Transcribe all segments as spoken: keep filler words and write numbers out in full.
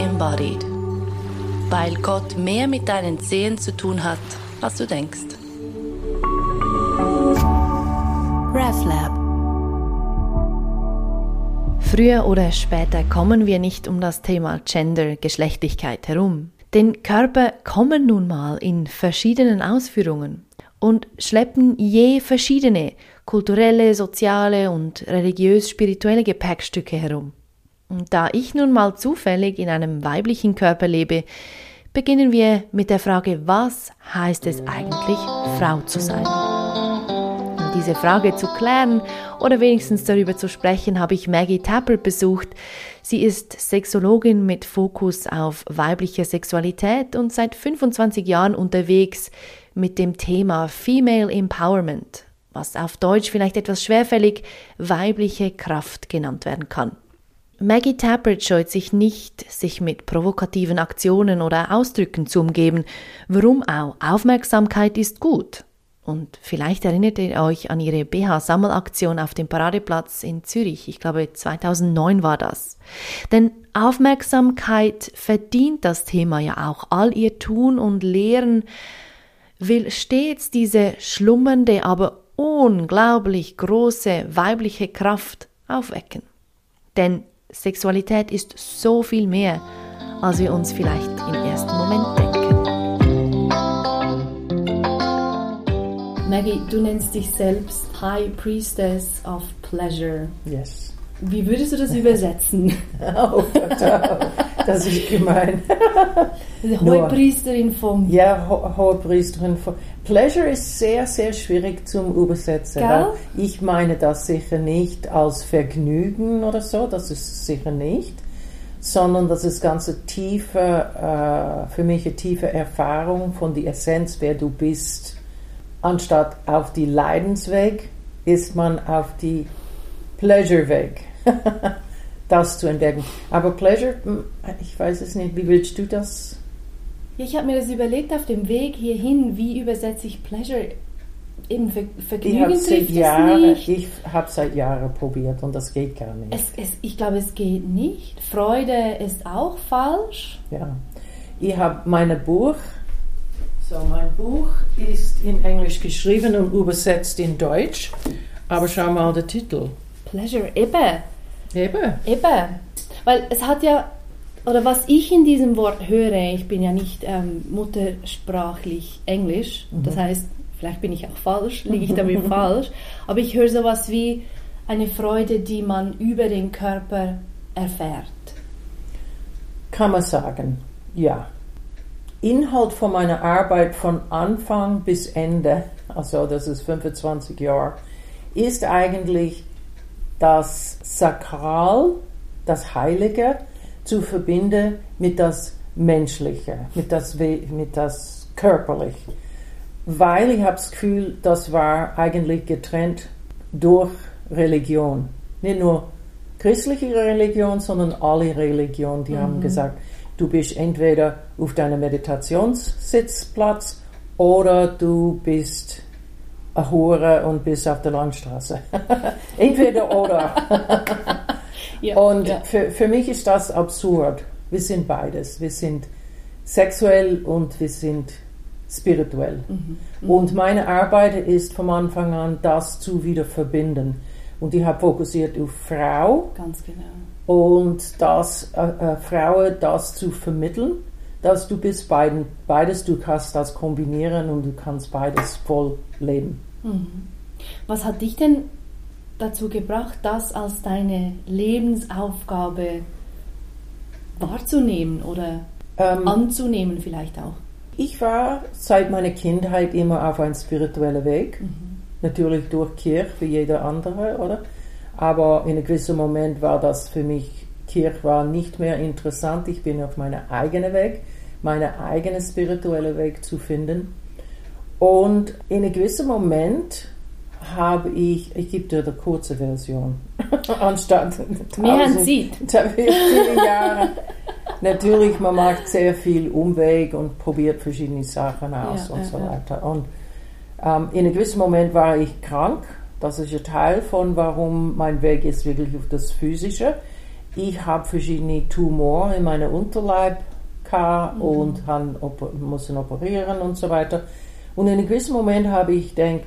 embodied, weil Gott mehr mit deinen Zehen zu tun hat, als du denkst. Ref-Lab. Früher oder später kommen wir nicht um das Thema Gender, Geschlechtlichkeit herum. Denn Körper kommen nun mal in verschiedenen Ausführungen und schleppen je verschiedene kulturelle, soziale und religiös-spirituelle Gepäckstücke herum. Und da ich nun mal zufällig in einem weiblichen Körper lebe, beginnen wir mit der Frage, was heißt es eigentlich, Frau zu sein? Um diese Frage zu klären oder wenigstens darüber zu sprechen, habe ich Maggie Tapert besucht. Sie ist Sexologin mit Fokus auf weibliche Sexualität und seit fünfundzwanzig Jahren unterwegs mit dem Thema Female Empowerment, was auf Deutsch vielleicht etwas schwerfällig weibliche Kraft genannt werden kann. Maggie Tapert scheut sich nicht, sich mit provokativen Aktionen oder Ausdrücken zu umgeben, warum auch Aufmerksamkeit ist gut. Und vielleicht erinnert ihr euch an ihre B H-Sammelaktion auf dem Paradeplatz in Zürich. Ich glaube, zweitausendneun war das. Denn Aufmerksamkeit verdient das Thema ja auch. All ihr Tun und Lehren will stets diese schlummernde, aber unglaublich große weibliche Kraft aufwecken. Denn Sexualität ist so viel mehr, als wir uns vielleicht im ersten Moment denken. Maggie, du nennst dich selbst High Priestess of Pleasure. Yes. Wie würdest du das übersetzen? Oh, das ist gemein. Hohe Priesterin vom... Ja, ho- Hohe Priesterin vom... Pleasure ist sehr, sehr schwierig zum Übersetzen. Ich meine das sicher nicht als Vergnügen oder so, das ist sicher nicht, sondern das ist ganze tiefe, äh, für mich eine tiefe Erfahrung von der Essenz, wer du bist. Anstatt auf die Leidensweg ist man auf die Pleasure-Weg, das zu entdecken. Aber Pleasure, ich weiß es nicht, wie willst du das? Ich habe mir das überlegt auf dem Weg hierhin, wie übersetze ich Pleasure? Eben Ver- Vergnügen ich trifft Jahre, nicht. Ich habe seit Jahren probiert und das geht gar nicht. Es, es, ich glaube, es geht nicht. Freude ist auch falsch. Ja. Ich habe meine Buch, so mein Buch ist in Englisch geschrieben und übersetzt in Deutsch. Aber schau mal den Titel. Pleasure Ebbe. Ebbe. Ebbe. Weil es hat ja, oder was ich in diesem Wort höre, ich bin ja nicht ähm, muttersprachlich Englisch, mhm. Das heißt, vielleicht bin ich auch falsch, liege ich damit falsch, aber ich höre sowas wie eine Freude, die man über den Körper erfährt. Kann man sagen, ja. Inhalt von meiner Arbeit von Anfang bis Ende, also das ist fünfundzwanzig Jahre, ist eigentlich das Sakral, das Heilige, zu verbinden mit das Menschliche, mit das, mit das Körperliche. Weil ich habe das Gefühl, das war eigentlich getrennt durch Religion. Nicht nur christliche Religion, sondern alle Religionen, die mhm. haben gesagt, du bist entweder auf deinem Meditationssitzplatz oder du bist eine Hure und bist auf der Landstraße. Entweder oder. Ja, und ja. Für, für mich ist das absurd. Wir sind beides. Wir sind sexuell und wir sind spirituell. Mhm. Mhm. Und meine Arbeit ist vom Anfang an, das zu wieder verbinden. Und ich habe fokussiert auf Frau. Ganz genau. Und das, äh, äh, Frauen das zu vermitteln, dass du bist beiden, beides, du kannst das kombinieren und du kannst beides voll leben. Mhm. Was hat dich denn dazu gebracht, das als deine Lebensaufgabe wahrzunehmen oder ähm, anzunehmen vielleicht auch? Ich war seit meiner Kindheit immer auf einem spirituellen Weg, mhm. natürlich durch Kirche wie jeder andere, oder? Aber in einem gewissen Moment war das für mich, Kirche war nicht mehr interessant, ich bin auf meinen eigenen Weg, meinen eigenen spirituellen Weg zu finden. Und in einem gewissen Moment habe ich, ich gebe dir die kurze Version, anstatt tausend, Jahre. Natürlich, man macht sehr viel Umweg und probiert verschiedene Sachen aus ja, und äh, so weiter. Und ähm, in einem gewissen Moment war ich krank. Das ist ein Teil von, warum mein Weg ist wirklich auf das Physische. Ich habe verschiedene Tumoren in meinem Unterleib gehabt mhm. und han oper- mussten operieren und so weiter. Und in einem gewissen Moment habe ich gedacht,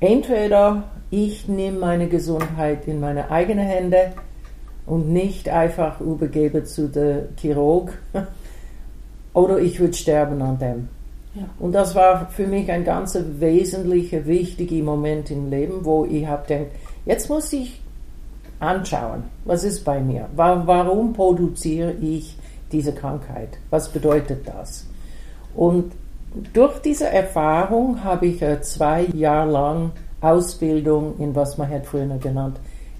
entweder ich nehme meine Gesundheit in meine eigenen Hände und nicht einfach übergebe zu der Chirurg, oder ich würde sterben an dem. Ja. Und das war für mich ein ganz wesentlicher, wichtiger Moment im Leben, wo ich habe gedacht, jetzt muss ich anschauen, was ist bei mir? Warum produziere ich diese Krankheit? Was bedeutet das? Und durch diese Erfahrung habe ich zwei Jahre lang Ausbildung in, was man hat früher genannt,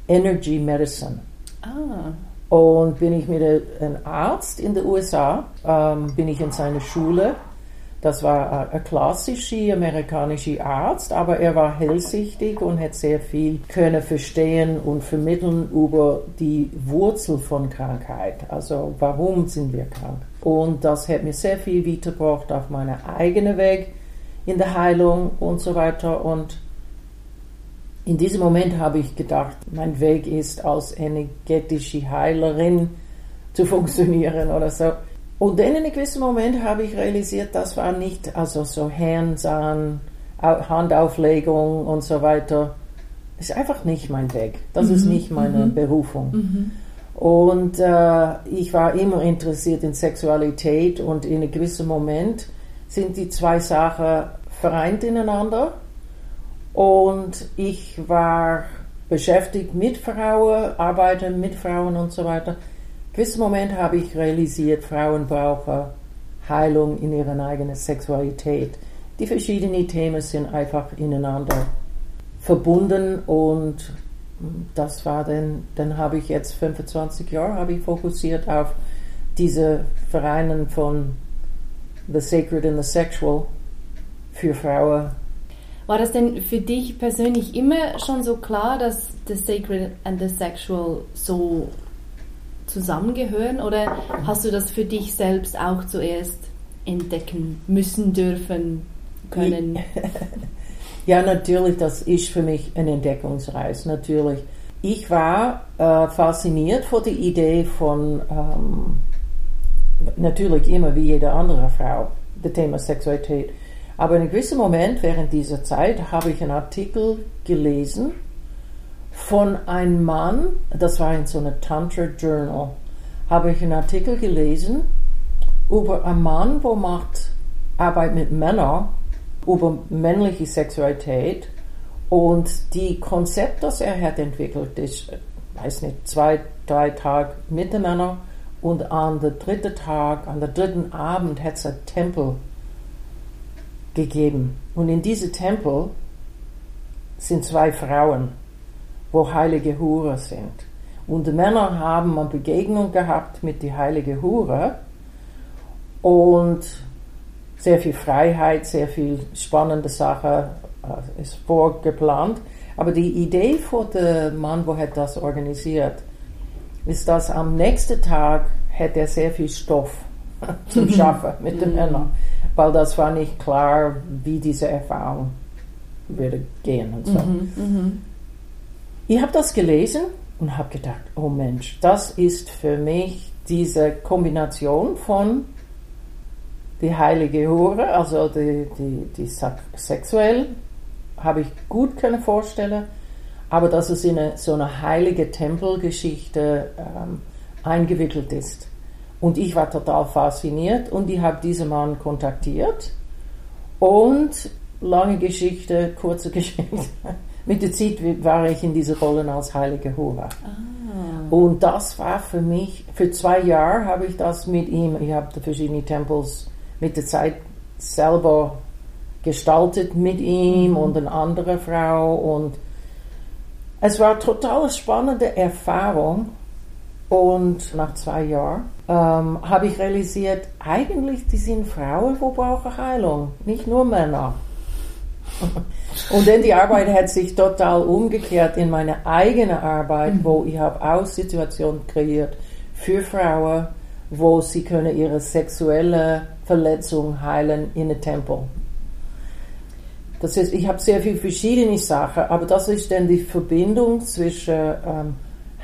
Energy Medicine. Ah. Und bin ich mit einem Arzt in den U S A, ähm, bin ich in seine Schule. Das war ein klassischer amerikanischer Arzt, aber er war hellsichtig und hat sehr viel können verstehen und vermitteln über die Wurzel von Krankheit. Also warum sind wir krank? Und das hat mir sehr viel weitergebracht auf meinen eigenen Weg in der Heilung und so weiter. Und in diesem Moment habe ich gedacht, mein Weg ist, als energetische Heilerin zu funktionieren oder so. Und dann in einem gewissen Moment habe ich realisiert, das war nicht also so hands-on, Handauflegung und so weiter. Das ist einfach nicht mein Weg. Das mhm. ist nicht meine mhm. Berufung. Mhm. Und äh, ich war immer interessiert in Sexualität und in einem gewissen Moment sind die zwei Sachen vereint ineinander. Und ich war beschäftigt mit Frauen, arbeite mit Frauen und so weiter. In einem gewissen Moment habe ich realisiert, Frauen brauchen Heilung in ihrer eigenen Sexualität. Die verschiedenen Themen sind einfach ineinander verbunden und das war dann, dann habe ich jetzt fünfundzwanzig Jahre habe ich fokussiert auf diese Vereine von The Sacred and the Sexual für Frauen. War das denn für dich persönlich immer schon so klar, dass The Sacred and the Sexual so zusammengehören oder hast du das für dich selbst auch zuerst entdecken müssen, dürfen, können? Ja, natürlich, das ist für mich eine Entdeckungsreise, natürlich. Ich war äh, fasziniert von der Idee von, ähm, natürlich immer wie jede andere Frau, das Thema Sexualität. Aber in einem gewissen Moment während dieser Zeit habe ich einen Artikel gelesen, von einem Mann, das war in so einer Tantra Journal, habe ich einen Artikel gelesen über einen Mann, der macht Arbeit mit Männern über männliche Sexualität und die Konzept, das er hat entwickelt, ist, weiß nicht, zwei, drei Tage mit den Männern und an der dritten Tag, an der dritten Abend hat es einen Tempel gegeben und in diesem Tempel sind zwei Frauen, wo heilige Hure sind. Und die Männer haben eine Begegnung gehabt mit der heiligen Hure und sehr viel Freiheit, sehr viel spannende Sachen ist vorgeplant. Aber die Idee von dem Mann, der hat das organisiert, ist, dass am nächsten Tag hat er sehr viel Stoff zum Schaffen mit den Männern, weil das war nicht klar, wie diese Erfahrung würde gehen und so. Ich habe das gelesen und habe gedacht, oh Mensch, das ist für mich diese Kombination von die heilige Hure, also die, die, die sexuell, habe ich gut können vorstellen, aber dass es in eine, so eine heilige Tempelgeschichte ähm, eingewickelt ist. Und ich war total fasziniert und ich habe diesen Mann kontaktiert und lange Geschichte, kurze Geschichte. Mit der Zeit war ich in dieser Rolle als heilige Hure. Ah. Und das war für mich, für zwei Jahre habe ich das mit ihm, ich habe verschiedene Tempels mit der Zeit selber gestaltet mit ihm mhm. und eine andere Frau. Und es war eine total spannende Erfahrung. Und nach zwei Jahren ähm, habe ich realisiert, eigentlich die sind Frauen, die brauchen Heilung, nicht nur Männer. Und dann die Arbeit hat sich total umgekehrt in meine eigene Arbeit, mhm. wo ich habe auch Situationen kreiert für Frauen, wo sie können ihre sexuelle Verletzung heilen in einem Tempel. Das heißt, ich habe sehr viele verschiedene Sachen, aber das ist dann die Verbindung zwischen ähm,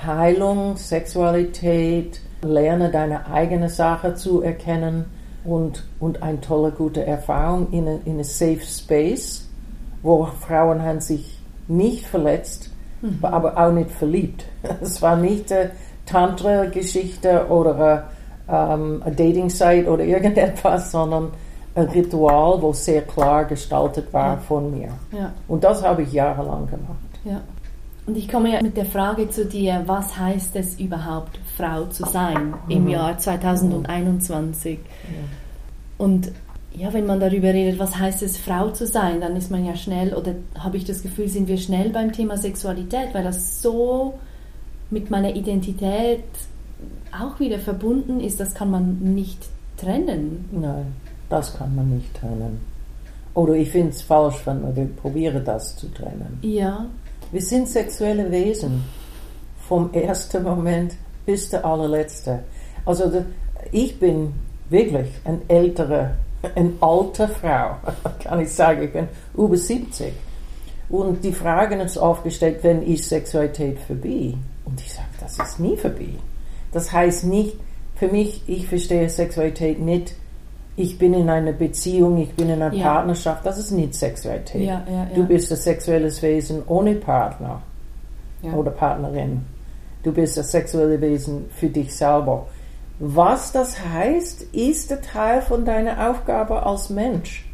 Heilung, Sexualität, lerne deine eigene Sache zu erkennen und, und eine tolle, gute Erfahrung in einem in a safe space, wo Frauen haben sich nicht verletzt, mhm. aber auch nicht verliebt. Es war nicht eine Tantra-Geschichte oder eine, eine Dating-Site oder irgendetwas, sondern ein Ritual, wo sehr klar gestaltet war ja. von mir. Ja. Und das habe ich jahrelang gemacht. Ja. Und ich komme ja mit der Frage zu dir, was heißt es überhaupt, Frau zu sein im mhm. Jahr zwanzig einundzwanzig? Ja. Und ja, wenn man darüber redet, was heißt es, Frau zu sein, dann ist man ja schnell, oder habe ich das Gefühl, sind wir schnell beim Thema Sexualität, weil das so mit meiner Identität auch wieder verbunden ist, das kann man nicht trennen. Nein, das kann man nicht trennen. Oder ich finde es falsch, wenn man probiere, das zu trennen. Ja. Wir sind sexuelle Wesen, vom ersten Moment bis der allerletzte. Also ich bin wirklich eine ältere, eine alte Frau, kann ich sagen. Ich bin über siebzig. Und die Fragen ist oft gestellt, wenn ist Sexualität vorbei? Und ich sage, das ist nie vorbei. Das heißt nicht, für mich, ich verstehe Sexualität nicht, ich bin in einer Beziehung, ich bin in einer ja. Partnerschaft, das ist nicht Sexualität. Ja, ja, ja. Du bist ein sexuelles Wesen ohne Partner ja. oder Partnerin. Du bist ein sexuelles Wesen für dich selber. Was das heißt, ist der Teil von deiner Aufgabe als Mensch,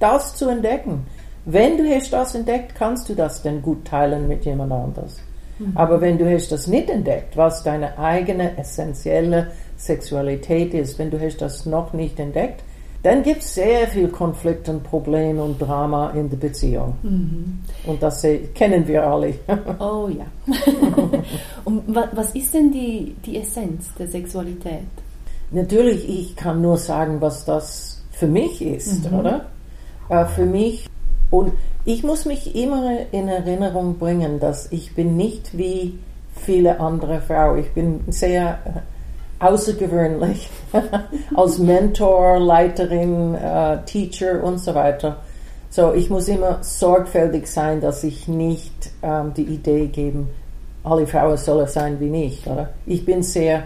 das zu entdecken. Wenn du hast das entdeckt, kannst du das denn gut teilen mit jemand anders. Mhm. Aber wenn du hast das nicht entdeckt, was deine eigene essentielle Sexualität ist, wenn du hast das noch nicht entdeckt, dann gibt es sehr viel Konflikt und Probleme und Drama in der Beziehung. Mhm. Und das kennen wir alle. Oh ja. Und was ist denn die, die Essenz der Sexualität? Natürlich, ich kann nur sagen, was das für mich ist, mhm. oder? Äh, für mich, und ich muss mich immer in Erinnerung bringen, dass ich bin nicht wie viele andere Frauen. Ich bin sehr außergewöhnlich, als Mentor, Leiterin, äh, Teacher und so weiter. So, ich muss immer sorgfältig sein, dass ich nicht ähm, die Idee gebe, alle Frauen sollen sein wie nicht, oder? Ich bin sehr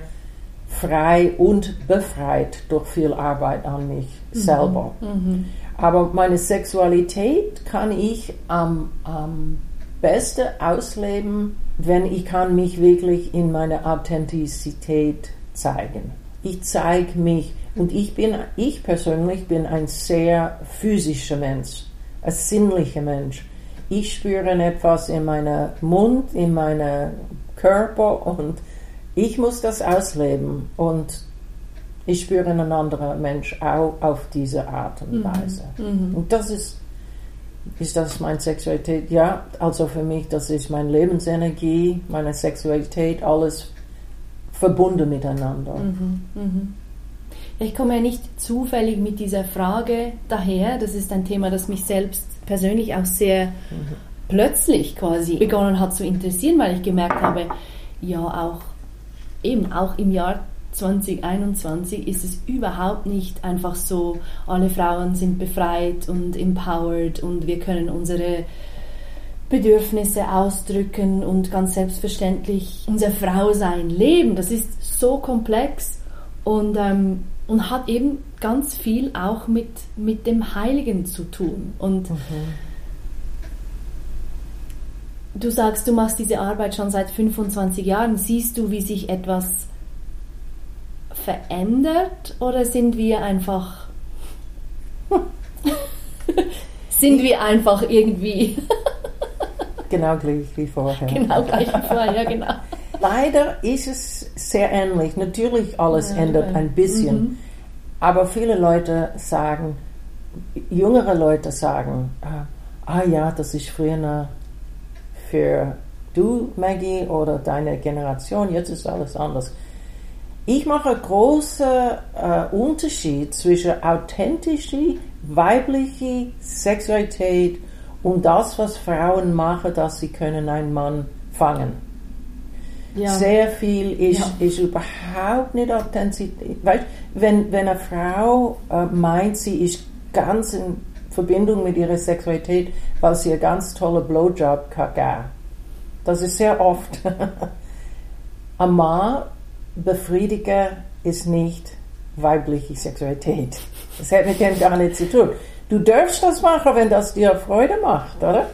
frei und befreit durch viel Arbeit an mich mhm. selber. Mhm. Aber meine Sexualität kann ich am, am besten ausleben, wenn ich kann mich wirklich in meiner Authentizität zeigen. Ich zeige mich, und ich bin, ich persönlich bin ein sehr physischer Mensch, ein sinnlicher Mensch. Ich spüre etwas in meinem Mund, in meinem Körper, und ich muss das ausleben, und ich spüre einen anderen Mensch auch auf diese Art und Weise. Mhm. Und das ist, ist das meine Sexualität? Ja, also für mich, das ist meine Lebensenergie, meine Sexualität, alles verbunden miteinander. Mhm, mhm. Ich komme ja nicht zufällig mit dieser Frage daher. Das ist ein Thema, das mich selbst persönlich auch sehr mhm. plötzlich quasi begonnen hat zu interessieren, weil ich gemerkt habe, ja auch eben auch im Jahr zwanzig einundzwanzig ist es überhaupt nicht einfach so, alle Frauen sind befreit und empowered und wir können unsere Bedürfnisse ausdrücken und ganz selbstverständlich unser Frausein leben. Das ist so komplex und, ähm, und hat eben ganz viel auch mit, mit dem Heiligen zu tun. Und mhm. du sagst, du machst diese Arbeit schon seit fünfundzwanzig Jahren. Siehst du, wie sich etwas verändert, oder sind wir einfach sind wir einfach irgendwie genau gleich wie vorher. Genau gleich wie vorher, ja genau. Leider ist es sehr ähnlich. Natürlich alles ja, ändert ja. ein bisschen. Mhm. Aber viele Leute sagen, jüngere Leute sagen, ah ja, das ist früher für du, Maggie, oder deine Generation, jetzt ist alles anders. Ich mache einen großen äh, Unterschied zwischen authentischer, weiblicher Sexualität und das, was Frauen machen, dass sie können einen Mann fangen. Ja. Sehr viel ist, ja. ist überhaupt nicht authentisch. Weißt, wenn, wenn eine Frau äh, meint, sie ist ganz in Verbindung mit ihrer Sexualität, weil sie einen ganz tollen Blowjob gab, das ist sehr oft. einmal befriedigen ist nicht weibliche Sexualität. Das hat mit dem gar nichts zu tun. Du darfst das machen, wenn das dir Freude macht, oder?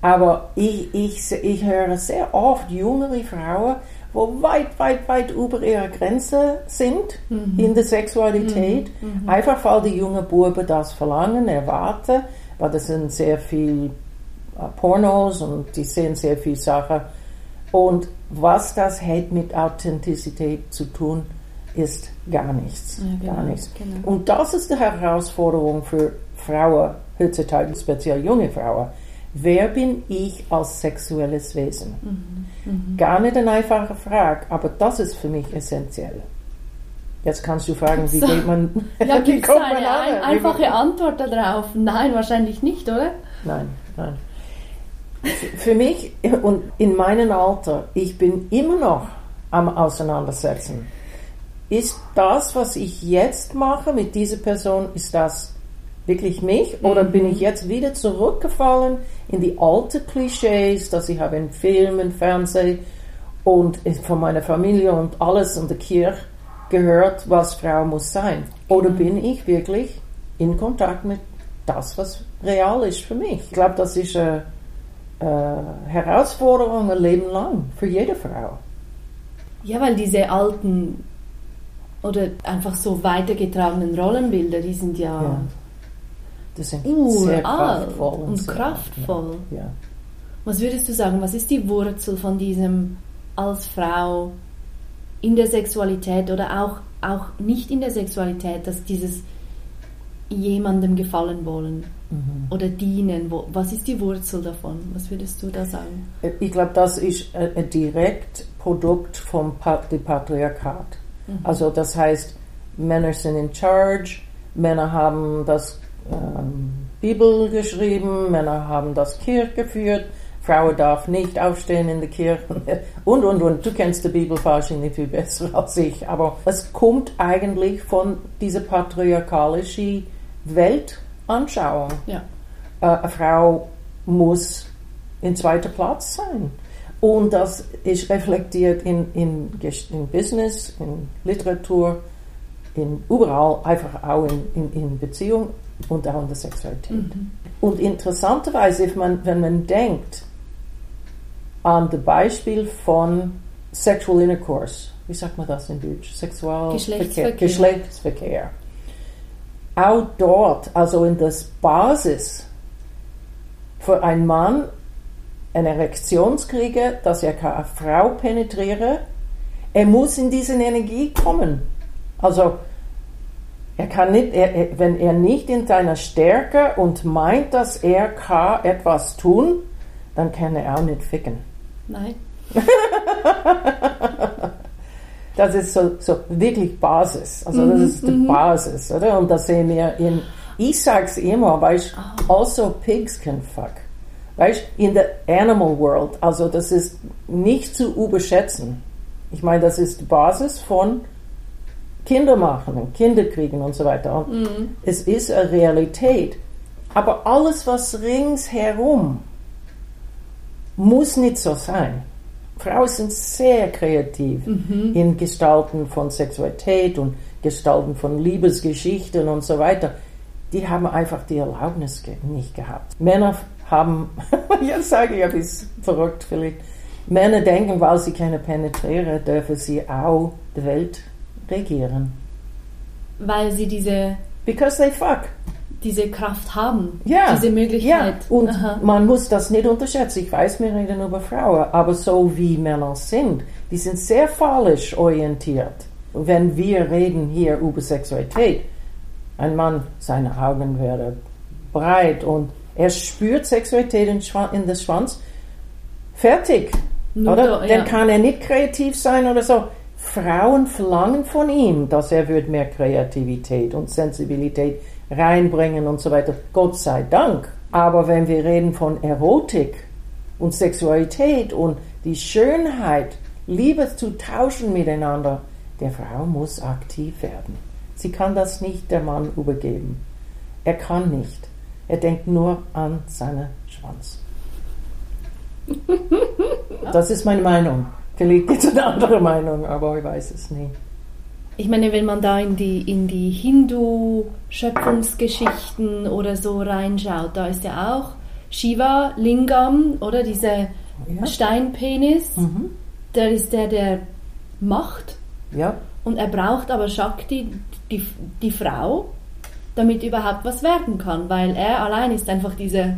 Aber ich, ich, ich höre sehr oft jüngere Frauen, wo weit, weit, weit über ihre Grenze sind, mhm, in der Sexualität. Mhm. Einfach weil die jungen Buben das verlangen, erwarten, weil das sind sehr viel Pornos und die sehen sehr viel Sachen. Und was das hat mit Authentizität zu tun, ist gar nichts. Ja, genau, gar nichts. Genau. Und das ist die Herausforderung für Frauen, heutzutage speziell junge Frauen. Wer bin ich als sexuelles Wesen? Mhm. Mhm. Gar nicht eine einfache Frage, aber das ist für mich essentiell. Jetzt kannst du fragen, wie geht man, ja, wie kommt man eine an? Ein, einfache Antwort darauf? Nein, wahrscheinlich nicht, oder? Nein, nein. Für mich und in meinem Alter, ich bin immer noch am Auseinandersetzen. Ist das, was ich jetzt mache mit dieser Person, ist das wirklich mich? Oder mhm, bin ich jetzt wieder zurückgefallen in die alten Klischees, dass ich habe in Filmen, Fernsehen und von meiner Familie und alles in der Kirche gehört, was Frau muss sein? Oder mhm, bin ich wirklich in Kontakt mit das, was real ist für mich? Ich glaube, das ist eine, eine Herausforderung ein Leben lang für jede Frau. Ja, weil diese alten oder einfach so weitergetragenen Rollenbilder, die sind ja, ja. Das sind uh, sehr kraftvoll und, und sehr kraftvoll. Ja. Ja. Was würdest du sagen, was ist die Wurzel von diesem als Frau in der Sexualität oder auch, auch nicht in der Sexualität, dass dieses jemandem gefallen wollen, mhm, oder dienen? Wo, was ist die Wurzel davon? Was würdest du da sagen? Ich glaube, das ist ein Direktprodukt vom Patriarchat. Mhm. Also das heißt, Männer sind in charge, Männer haben das ähm, Bibel geschrieben, Männer haben das Kirche geführt, Frau darf nicht aufstehen in der Kirche und, und, und. Du kennst die Bibel wahrscheinlich viel besser als ich, aber es kommt eigentlich von dieser patriarchalischen Weltanschauung. Ja. Äh, eine Frau muss in zweiter Platz sein. Und das ist reflektiert in, in, in Business, in Literatur, in überall, einfach auch in, in, in Beziehung und auch in der Sexualität. Mhm. Und interessanterweise, wenn man, wenn man denkt an das Beispiel von Sexual Intercourse, wie sagt man das in Deutsch? Sexual Geschlechtsverkehr. Geschlechtsverkehr. Auch dort, also in der Basis für einen Mann, eine Erektionskriege, dass er keine Frau penetriere, er muss in diese Energie kommen. Also er kann nicht, er, er, wenn er nicht in seiner Stärke und meint, dass er kann etwas tun, dann kann er auch nicht ficken. Nein. Das ist so, so wirklich Basis. Also das, mhm, ist die, mhm, Basis, oder? Und das sehen wir in, ich sag's immer, weißt, oh, also pigs can fuck. Weißt, in der Animal World, also das ist nicht zu überschätzen. Ich meine, das ist die Basis von Kinder machen und Kinder kriegen und so weiter. Und mm. es ist eine Realität. Aber alles, was ringsherum, muss nicht so sein. Frauen sind sehr kreativ, mm-hmm, in Gestalten von Sexualität und Gestalten von Liebesgeschichten und so weiter. Die haben einfach die Erlaubnis nicht gehabt. Männer haben, jetzt sage ich, ja, ist verrückt vielleicht, Männer denken, weil sie keine penetrieren, dürfen sie auch die Welt regieren. Weil sie diese... Because they fuck. Diese Kraft haben, ja, diese Möglichkeit. Ja. Und, aha, man muss das nicht unterschätzen. Ich weiß, wir reden über Frauen, aber so wie Männer sind, die sind sehr falsch orientiert. Und wenn wir reden hier über Sexualität, ein Mann, seine Augen werden breit und er spürt Sexualität in den Schwanz. Fertig. Nur oder? Da, ja. Dann kann er nicht kreativ sein oder so. Frauen verlangen von ihm, dass er wird mehr Kreativität und Sensibilität reinbringen und so weiter. Gott sei Dank. Aber wenn wir reden von Erotik und Sexualität und die Schönheit, Liebe zu tauschen miteinander, der Frau muss aktiv werden. Sie kann das nicht dem Mann übergeben. Er kann nicht. Er denkt nur an seinen Schwanz. Das ist meine Meinung. Vielleicht jetzt eine andere Meinung, aber ich weiß es nicht. Ich meine, wenn man da in die, in die Hindu-Schöpfungsgeschichten oder so reinschaut, da ist ja auch Shiva Lingam, oder dieser ja. Steinpenis, mhm. der ist der, der macht. Ja. Und er braucht aber Shakti, die, die Frau, damit überhaupt was werden kann, weil er allein ist einfach dieser,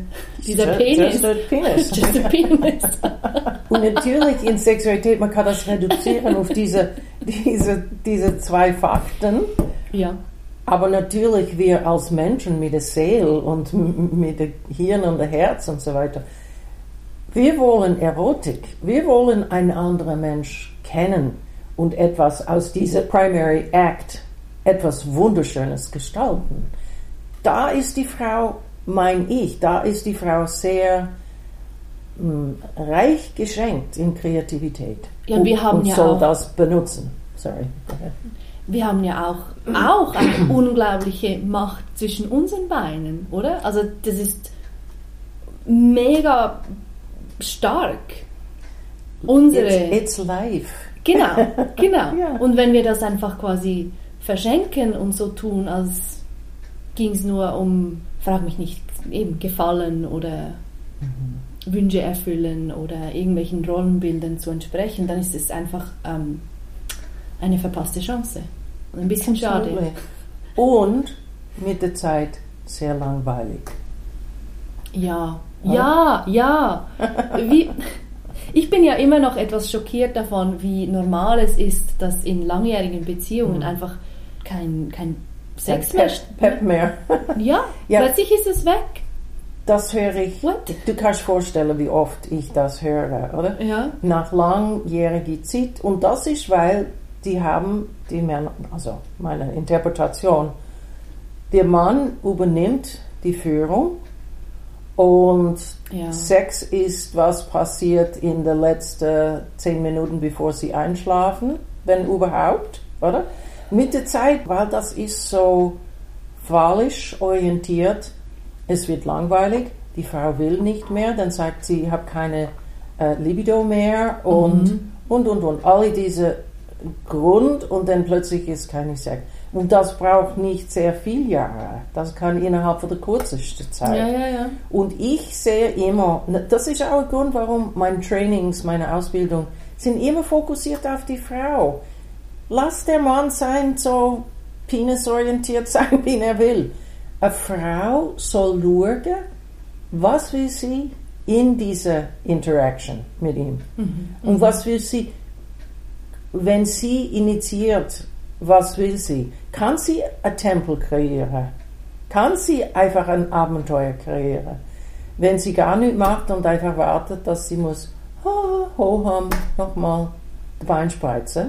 dieser just, Penis. Just a penis. Just a penis. Und natürlich in Sexualität, man kann das reduzieren auf diese, diese, diese zwei Fakten. Ja. Aber natürlich wir als Menschen mit der Seele und mit dem Hirn und dem Herz und so weiter, wir wollen Erotik, wir wollen einen anderen Mensch kennen und etwas aus diesem Primary Act, etwas Wunderschönes gestalten. Da ist die Frau, mein ich, da ist die Frau sehr mh, reich geschenkt in Kreativität. Ja, wir haben und, und ja soll auch, das benutzen. Sorry. Wir haben ja auch, auch eine unglaubliche Macht zwischen unseren Beinen, oder? Also das ist mega stark. Unsere. It's, it's life. Genau, genau. Ja. Und wenn wir das einfach quasi verschenken und so tun, als ging es nur um, frag mich nicht, eben Gefallen oder mhm. Wünsche erfüllen oder irgendwelchen Rollenbildern zu entsprechen, dann ist es einfach ähm, eine verpasste Chance. Und ein bisschen schade. Und mit der Zeit sehr langweilig. Ja, oder? Ja, ja. Wie... Ich bin ja immer noch etwas schockiert davon, wie normal es ist, dass in langjährigen Beziehungen mhm. einfach kein, kein Sex mehr... Pep mehr. Ja, ja, plötzlich ist es weg. Das höre ich... What? Du kannst vorstellen, wie oft ich das höre, oder? Ja. Nach langjähriger Zeit. Und das ist, weil die haben, die Männer, also meine Interpretation, der Mann übernimmt die Führung. Und ja. Sex ist, was passiert in den letzten zehn Minuten, bevor sie einschlafen, wenn überhaupt, oder? Mit der Zeit, weil das ist so falsch orientiert, es wird langweilig, die Frau will nicht mehr, dann sagt sie, ich habe keine äh, Libido mehr und, mhm. und, und, und. Alle diese Grund und dann plötzlich ist keine Sex. Und das braucht nicht sehr viele Jahre. Das kann innerhalb von der kürzesten Zeit. Ja, ja, ja. Und ich sehe immer, das ist auch ein Grund, warum meine Trainings, meine Ausbildung, sind immer fokussiert auf die Frau. Lass der Mann sein, so penisorientiert sein, wie er will. Eine Frau soll schauen, was will sie in dieser Interaction mit ihm. Mhm, und mhm. was will sie, wenn sie initiiert, was will sie? Kann sie einen Tempel kreieren? Kann sie einfach ein Abenteuer kreieren? Wenn sie gar nichts macht und einfach wartet, dass sie muss, ho, ho, ho, nochmal die Beine spreizen.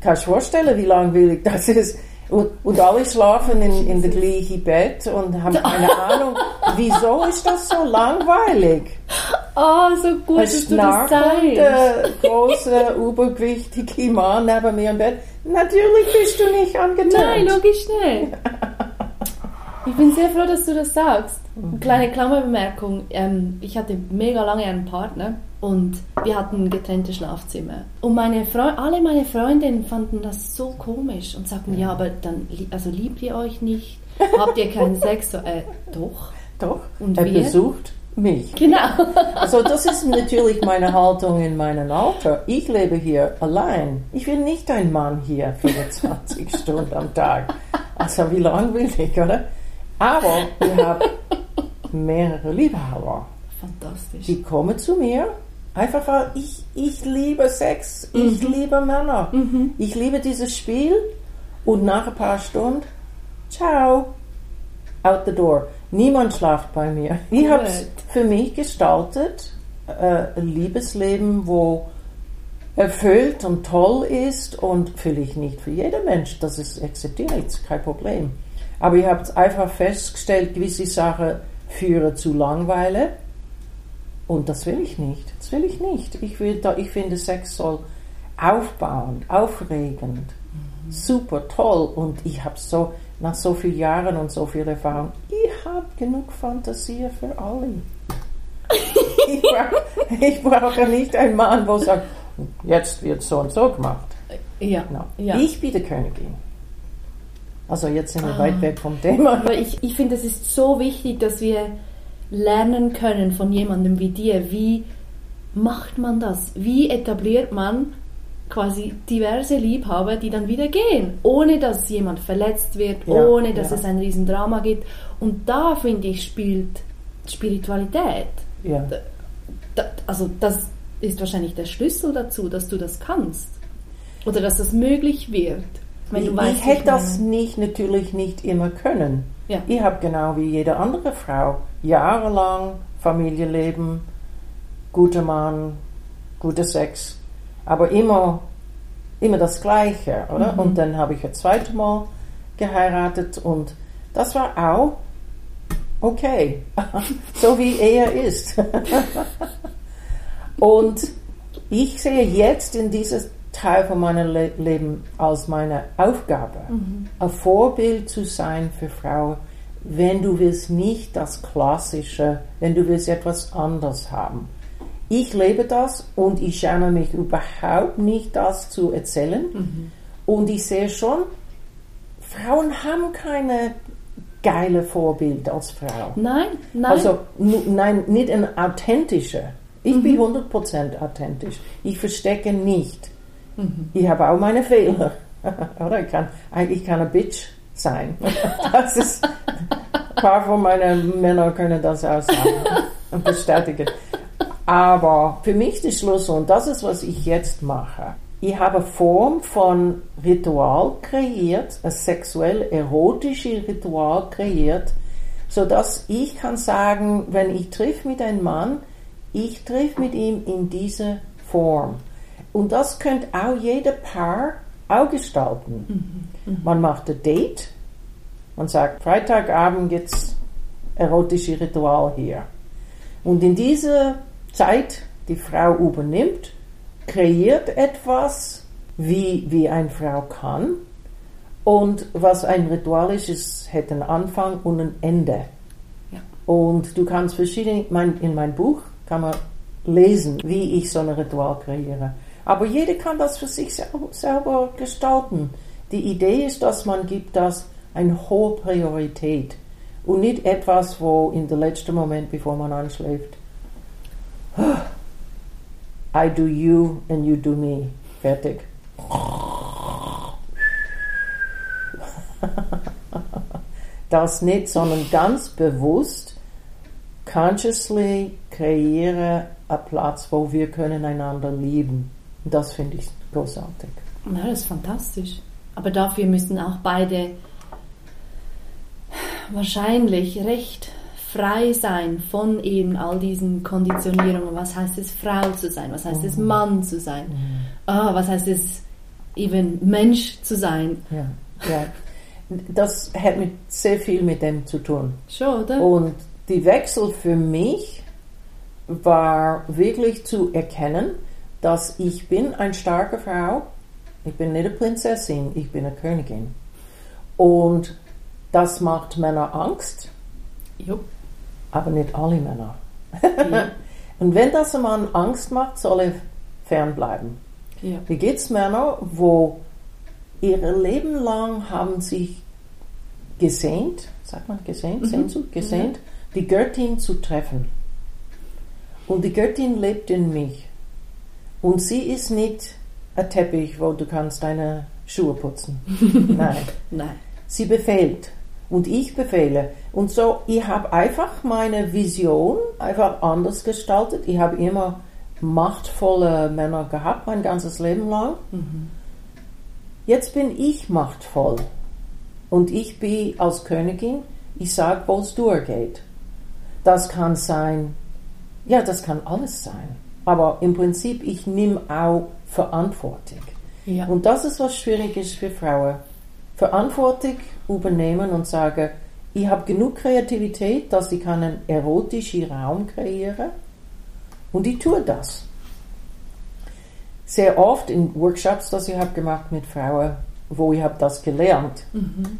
Kannst du dir vorstellen, wie langweilig das ist? Und, und alle schlafen in, in der gleichen Bett und haben keine Ahnung, wieso ist das so langweilig? Ah, oh, so gut, dass du das sagst. Ein großer, übergewichtiger Mann neben mir im Bett. Natürlich bist du nicht angetönt. Nein, logisch nicht. Ich bin sehr froh, dass du das sagst. Eine kleine Klammerbemerkung. Ich hatte mega lange einen Partner und wir hatten getrennte Schlafzimmer. Und meine Fre- alle meine Freundinnen fanden das so komisch und sagten, ja, aber dann also liebt ihr euch nicht? Habt ihr keinen Sex? So, äh, doch. Doch, und er besucht mich. Genau. Also das ist natürlich meine Haltung in meinem Alter. Ich lebe hier allein. Ich will nicht ein Mann hier vierundzwanzig Stunden am Tag. Also wie langweilig, oder? Aber ich habe mehrere Liebhaber. Fantastisch. Die kommen zu mir, einfach weil ich, ich liebe Sex, mhm. ich liebe Männer, mhm. ich liebe dieses Spiel und nach ein paar Stunden, ciao, out the door. Niemand schlaft bei mir. Ich cool. habe es für mich gestaltet, äh, ein Liebesleben, wo erfüllt und toll ist und vielleicht nicht für jeden Mensch, das ist akzeptiert, kein Problem. Aber ich habe es einfach festgestellt, gewisse Sachen führen zu Langweile und das will ich nicht. Das will ich nicht. Ich, will da, ich finde, Sex soll aufbauend, aufregend, mhm. super toll und ich habe so... Nach so vielen Jahren und so viel Erfahrung, ich habe genug Fantasie für alle. Ich brauche, ich brauche nicht einen Mann, wo sagt, jetzt wird so und so gemacht. Ja. No. Ja. Ich bin die Königin. Also jetzt sind wir ah. weit weg vom Thema. Aber ich, ich finde, es ist so wichtig, dass wir lernen können von jemandem wie dir, wie macht man das? Wie etabliert man quasi diverse Liebhaber, die dann wieder gehen, ohne dass jemand verletzt wird, ja, ohne dass ja. es ein Riesendrama gibt. Und da, finde ich, spielt Spiritualität. Ja. Da, also das ist wahrscheinlich der Schlüssel dazu, dass du das kannst. Oder dass das möglich wird. Wenn du ich weißt, hätte ich das nicht, natürlich nicht immer können. Ja. Ich habe genau wie jede andere Frau jahrelang Familienleben, guter Mann, guter Sex, aber immer, immer das Gleiche, oder? Mhm. Und dann habe ich ein zweites Mal geheiratet und das war auch okay, so wie er ist. Und ich sehe jetzt in dieses Teil von meinem Le- Leben als meine Aufgabe, mhm. ein Vorbild zu sein für Frauen, wenn du willst nicht das Klassische, wenn du willst etwas anderes haben. Ich lebe das und ich schäme mich überhaupt nicht, das zu erzählen. Mhm. Und ich sehe schon, Frauen haben keine geile Vorbild als Frau. Nein, nein. Also n- nein, nicht ein authentischer. Ich mhm. bin hundert Prozent authentisch. Ich verstecke nicht. Mhm. Ich habe auch meine Fehler. Oder ich kann eigentlich keine Bitch sein. Das ist, ein paar von meinen Männern können das auch sagen und bestätigen. Aber für mich der Schluss, und das ist, was ich jetzt mache, ich habe eine Form von Ritual kreiert, ein sexuell-erotisches Ritual kreiert, sodass ich kann sagen, wenn ich treffe mit einem Mann, ich treffe mit ihm in dieser Form. Und das könnte auch jeder Paar auch gestalten. Mhm. Man macht ein Date, man sagt, Freitagabend gibt es erotisches Ritual hier. Und in dieser Zeit, die Frau übernimmt, kreiert etwas, wie, wie eine Frau kann. Und was ein Ritual ist, es hat einen Anfang und ein Ende. Ja. Und du kannst verschiedene, mein, in meinem Buch kann man lesen, wie ich so ein Ritual kreiere. Aber jeder kann das für sich sel- selber gestalten. Die Idee ist, dass man gibt das eine hohe Priorität und nicht etwas, wo in der letzten Moment, bevor man anschläft, I do you and you do me. Fertig. Das nicht, sondern ganz bewusst, consciously kreiere einen Platz, wo wir können einander lieben. Und das finde ich großartig. Ja, das ist fantastisch. Aber dafür müssen auch beide wahrscheinlich recht frei sein von eben all diesen Konditionierungen. Was heißt es, Frau zu sein? Was heißt es, Mann zu sein? Oh, was heißt es, eben Mensch zu sein? Ja, ja. Das hat mit sehr viel mit dem zu tun. Schon, oder? Und die Wechsel für mich war wirklich zu erkennen, dass ich bin eine starke Frau, ich bin nicht eine Prinzessin, ich bin eine Königin. Und das macht Männer Angst. Jo. Aber nicht alle Männer. Ja. Und wenn das ein Mann Angst macht, soll er fernbleiben. Ja. Wie gibt es Männer, wo ihr Leben lang haben sich gesehnt, sagt man gesehnt, mhm. Sehnsucht, gesehnt, mhm. die Göttin zu treffen. Und die Göttin lebt in mich. Und sie ist nicht ein Teppich, wo du kannst deine Schuhe putzen. Nein. Nein. Sie befehlt. Und ich befehle. Und so, ich habe einfach meine Vision einfach anders gestaltet. Ich habe immer machtvolle Männer gehabt, mein ganzes Leben lang. Mhm. Jetzt bin ich machtvoll. Und ich bin als Königin, ich sage, wo es durchgeht. Das kann sein, ja, das kann alles sein. Aber im Prinzip, ich nehme auch Verantwortung. Ja. Und das ist, was schwierig ist für Frauen. Verantwortung übernehmen und sagen, ich habe genug Kreativität, dass ich einen erotischen Raum kreieren kann und ich tue das. Sehr oft in Workshops, die ich habe gemacht mit Frauen, wo ich habe das gelernt. Mhm.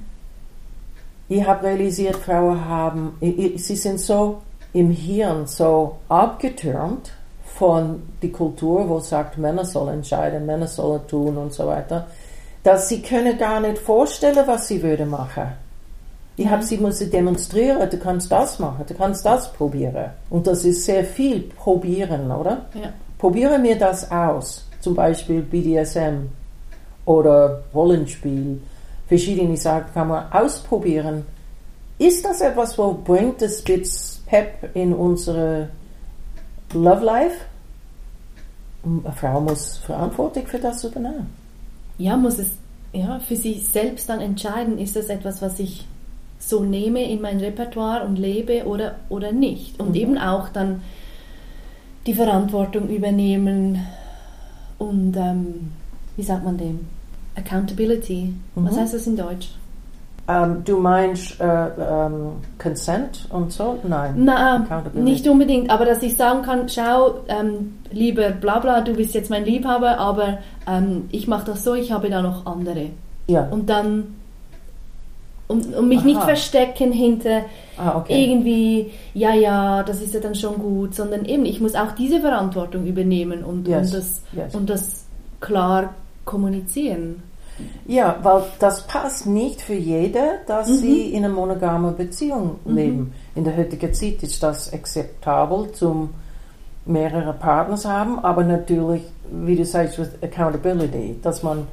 Ich habe realisiert, Frauen haben, sie sind so im Hirn so abgetürmt von der Kultur, wo sagt, Männer sollen entscheiden, Männer sollen tun und so weiter, dass sie können gar nicht vorstellen, was sie würden machen. Ich habe sie müssen demonstrieren, du kannst das machen, du kannst das probieren. Und das ist sehr viel probieren, oder? Ja. Probiere mir das aus. Zum Beispiel B D S M oder Rollenspiel. Verschiedene Sachen kann man ausprobieren. Ist das etwas, wo bringt es Bits Pep in unsere Love Life? Eine Frau muss Verantwortung für das übernehmen. Ja, muss es ja, für sich selbst dann entscheiden, ist das etwas, was ich so nehme in mein Repertoire und lebe oder, oder nicht. Und mhm. eben auch dann die Verantwortung übernehmen und, ähm, wie sagt man dem? Accountability. Mhm. Was heißt das in Deutsch? Um, du meinst äh, ähm, Consent und so? Nein. Na, nicht unbedingt, aber dass ich sagen kann, schau, ähm, lieber Blabla, du bist jetzt mein Liebhaber, aber ähm, ich mache das so, ich habe da noch andere. Ja. Und dann Und, und mich Aha. nicht verstecken hinter ah, okay. irgendwie, ja, ja, das ist ja dann schon gut, sondern eben, ich muss auch diese Verantwortung übernehmen und, yes. und, das, yes. und das klar kommunizieren. Ja, weil das passt nicht für jede, dass mhm. sie in einer monogamen Beziehung mhm. leben. In der heutigen Zeit ist das akzeptabel, zum mehrere Partner zu haben, aber natürlich, wie du sagst, with accountability, dass man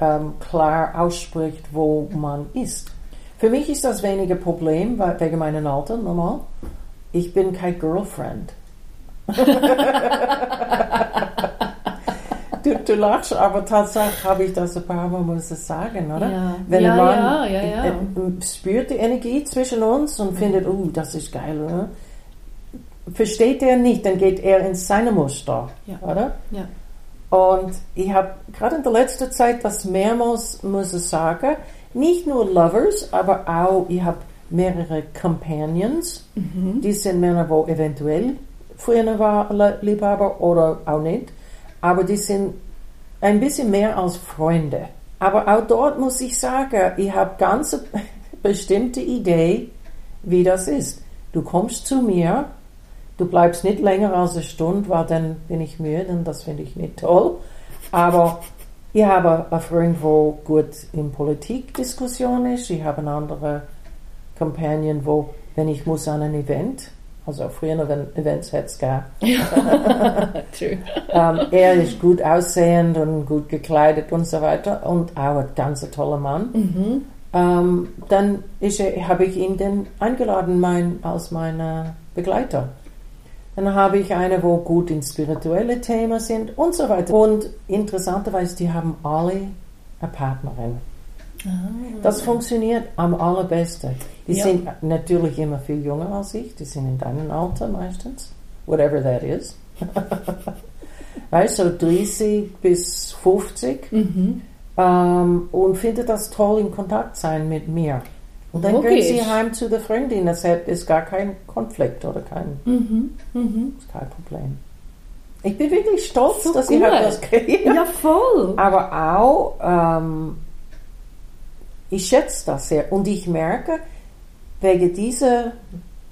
ähm, klar ausspricht, wo man ist. Für mich ist das weniger Problem, weil wegen meinem Alter normal. Ich bin kein Girlfriend. du, du lachst, aber tatsächlich habe ich das ein paar Mal muss ich sagen, oder? Ja. Wenn ja, ein Mann ja, ja, ja. spürt die Energie zwischen uns und findet, oh, das ist geil, oder? Versteht er nicht, dann geht er in seine Muster, ja. oder? Ja. Und ich habe gerade in der letzten Zeit das mehrmals muss ich sagen, nicht nur Lovers, aber auch, ich habe mehrere Companions, mhm. die sind Männer, die eventuell früher waren Liebhaber oder auch nicht, aber die sind ein bisschen mehr als Freunde. Aber auch dort muss ich sagen, ich habe ganz bestimmte Idee, wie das ist. Du kommst zu mir, du bleibst nicht länger als eine Stunde, weil dann bin ich müde und das finde ich nicht toll. Aber ich habe einen Freund, der gut in Politikdiskussion ist. Ich habe einen anderen Companion, wo, wenn ich muss an ein Event, also früher wenn Events hätte es gehabt. True. ähm, er ist gut aussehend und gut gekleidet und so weiter und auch ein ganz toller Mann. Mhm. Ähm, dann habe ich ihn dann eingeladen mein, als meinen Begleiter. Dann habe ich eine, wo gut in spirituelle Themen sind und so weiter. Und interessanterweise, die haben alle eine Partnerin. Ah. Das funktioniert am allerbesten. Die ja. sind natürlich immer viel jünger als ich. Die sind in deinem Alter meistens. Whatever that is. weißt du, so dreißig bis fünfzig. Mhm. Ähm, und finde das toll, in Kontakt sein mit mir. Und dann gehen sie heim zu der Freundin. Das ist gar kein Konflikt oder kein, mhm, mhm. Ist kein Problem. Ich bin wirklich stolz, so dass cool. ich halt das kreiere. Ja, voll. Aber auch, ähm, ich schätze das sehr. Und ich merke, wegen dieser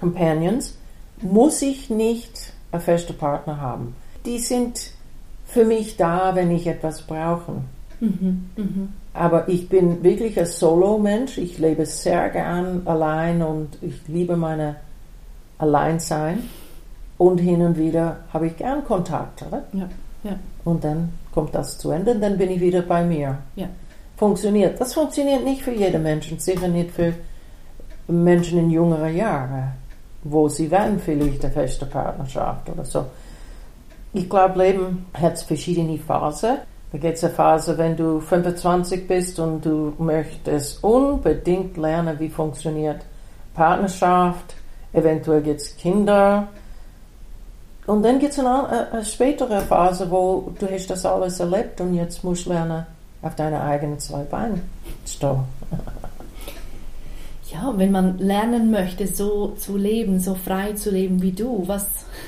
Companions muss ich nicht einen festen Partner haben. Die sind für mich da, wenn ich etwas brauche. Mhm, mhm. Aber ich bin wirklich ein Solo-Mensch. Ich lebe sehr gern allein und ich liebe meine Alleinsein. Und hin und wieder habe ich gern Kontakt, oder? Ja, ja. Und dann kommt das zu Ende und dann bin ich wieder bei mir. Ja. Funktioniert. Das funktioniert nicht für jeden Menschen, sicher nicht für Menschen in jüngeren Jahren, wo sie werden vielleicht eine feste Partnerschaft oder so. Ich glaube, Leben hat verschiedene Phasen. Da gibt es eine Phase, wenn du fünfundzwanzig bist und du möchtest unbedingt lernen, wie funktioniert Partnerschaft, eventuell gibt es Kinder. Und dann gibt es eine, eine spätere Phase, wo du hast das alles erlebt und jetzt musst du lernen, auf deine eigenen zwei Beinen zu stehen. Ja, wenn man lernen möchte, so zu leben, so frei zu leben wie du, was,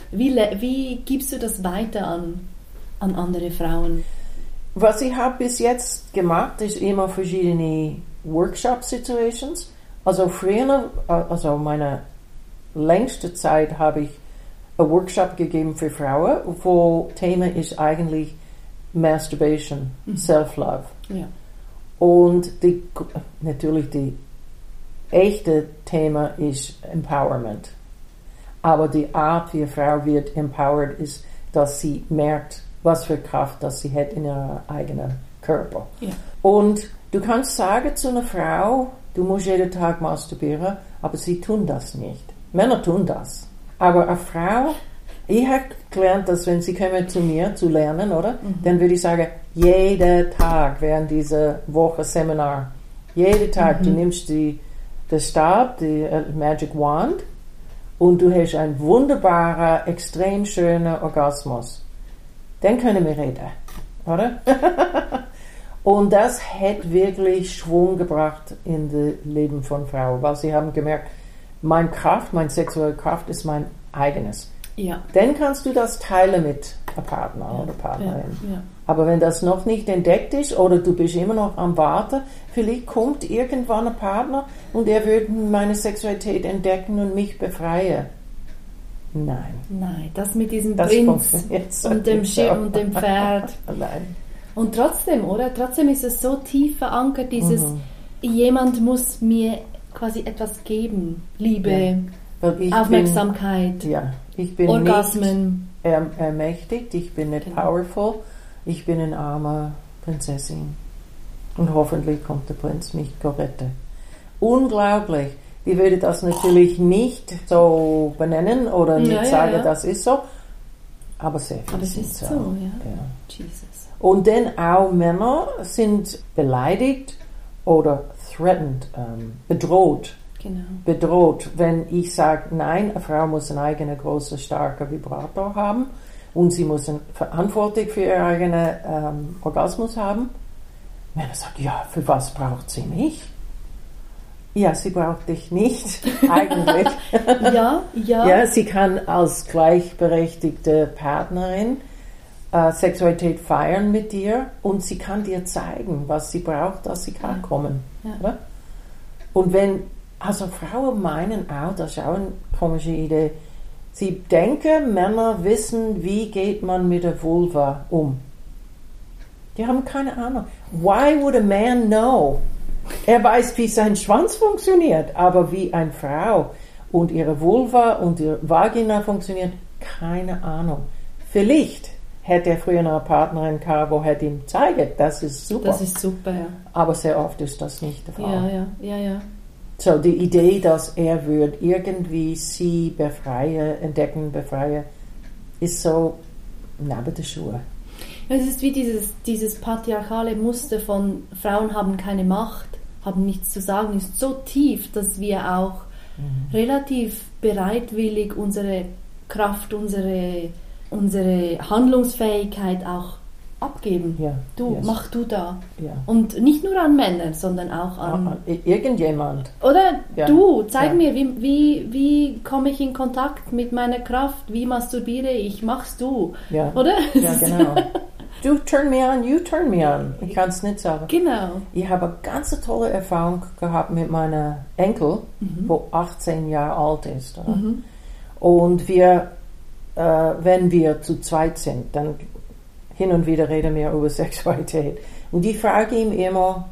wie, wie gibst du das weiter an, an andere Frauen? Was ich habe bis jetzt gemacht, ist immer verschiedene Workshop-Situations. Also früher, also meine längste Zeit habe ich einen Workshop gegeben für Frauen, wo Thema ist eigentlich Masturbation, mhm. Self-Love. Ja. Und die, natürlich die echte Thema ist Empowerment. Aber die Art, wie eine Frau wird empowered, ist, dass sie merkt, was für Kraft dass sie hat in ihrem eigenen Körper. Ja. Und du kannst sagen zu einer Frau, du musst jeden Tag masturbieren, aber sie tun das nicht. Männer tun das. Aber eine Frau, ich habe gelernt, dass wenn sie kommen zu mir zu lernen, oder, mhm. dann würde ich sagen, jeden Tag während dieser Woche Seminar, jeden Tag, mhm. du nimmst die, den Stab, die äh, Magic Wand, und du hast einen wunderbaren, extrem schönen Orgasmus. Dann können wir reden, oder? Und das hat wirklich Schwung gebracht in das Leben von Frauen, weil sie haben gemerkt, meine Kraft, meine sexuelle Kraft ist mein eigenes. Ja. Dann kannst du das teilen mit einem Partner ja. oder Partnerin. Ja. Ja. Aber wenn das noch nicht entdeckt ist oder du bist immer noch am Warten, vielleicht kommt irgendwann ein Partner und er würde meine Sexualität entdecken und mich befreien. Nein. Nein, das mit diesem das Prinz und dem Schiff und dem Pferd. Nein. Und trotzdem, oder? Trotzdem ist es so tief verankert, dieses mhm. jemand muss mir quasi etwas geben. Liebe, ja. Aufmerksamkeit, bin, ja. ich bin Orgasmen. Nicht er- ermächtigt, ich bin nicht genau. powerful. Ich bin eine arme Prinzessin und hoffentlich kommt der Prinz mich retten. Unglaublich. Ich würde das natürlich nicht so benennen oder nicht ja, sagen, ja, ja. das ist so, aber sehr viel. Aber es ist so, so ja. ja. Jesus. Und dann auch Männer sind beleidigt oder threatened, ähm, bedroht. Genau. Bedroht, wenn ich sage, nein, eine Frau muss einen eigenen großen, starken Vibrator haben. Und sie muss verantwortlich für ihren eigenen ähm, Orgasmus haben. Männer sagen, ja, für was braucht sie mich? Ja, sie braucht dich nicht, eigentlich. ja, ja. Ja, sie kann als gleichberechtigte Partnerin äh, Sexualität feiern mit dir und sie kann dir zeigen, was sie braucht, dass sie kann ja. kommen. Ja. Oder? Und wenn, also Frauen meinen auch, das ist auch eine komische Idee, sie denken, Männer wissen, wie geht man mit der Vulva um. Die haben keine Ahnung. Why would a man know? Er weiß, wie sein Schwanz funktioniert, aber wie eine Frau und ihre Vulva und ihre Vagina funktioniert, keine Ahnung. Vielleicht hätte er früher eine Partnerin gehabt, wo er ihm zeigt, das ist super. Das ist super, ja. Aber sehr oft ist das nicht der Fall. Ja, ja, ja, ja. So, die Idee, dass er würde irgendwie sie befreien, entdecken, befreien, ist so neben der Schuhe. Es ist wie dieses, dieses patriarchale Muster von Frauen haben keine Macht, haben nichts zu sagen, ist so tief, dass wir auch mhm. relativ bereitwillig unsere Kraft, unsere, unsere Handlungsfähigkeit auch abgeben. Ja, du, yes. mach du da. Ja. Und nicht nur an Männer, sondern auch an... Ja, irgendjemand. Oder ja. du, zeig ja. mir, wie, wie, wie komme ich in Kontakt mit meiner Kraft? Wie masturbiere ich? Machst du. Ja. Oder? Ja, genau. Du turn me on, you turn me on. Ich kann es nicht sagen. Genau. Ich habe eine ganz tolle Erfahrung gehabt mit meinem Enkel, mhm. wo achtzehn Jahre alt ist. Oder? Mhm. Und wir, äh, wenn wir zu zweit sind, dann hin und wieder reden wir über Sexualität. Und ich frage ihn immer,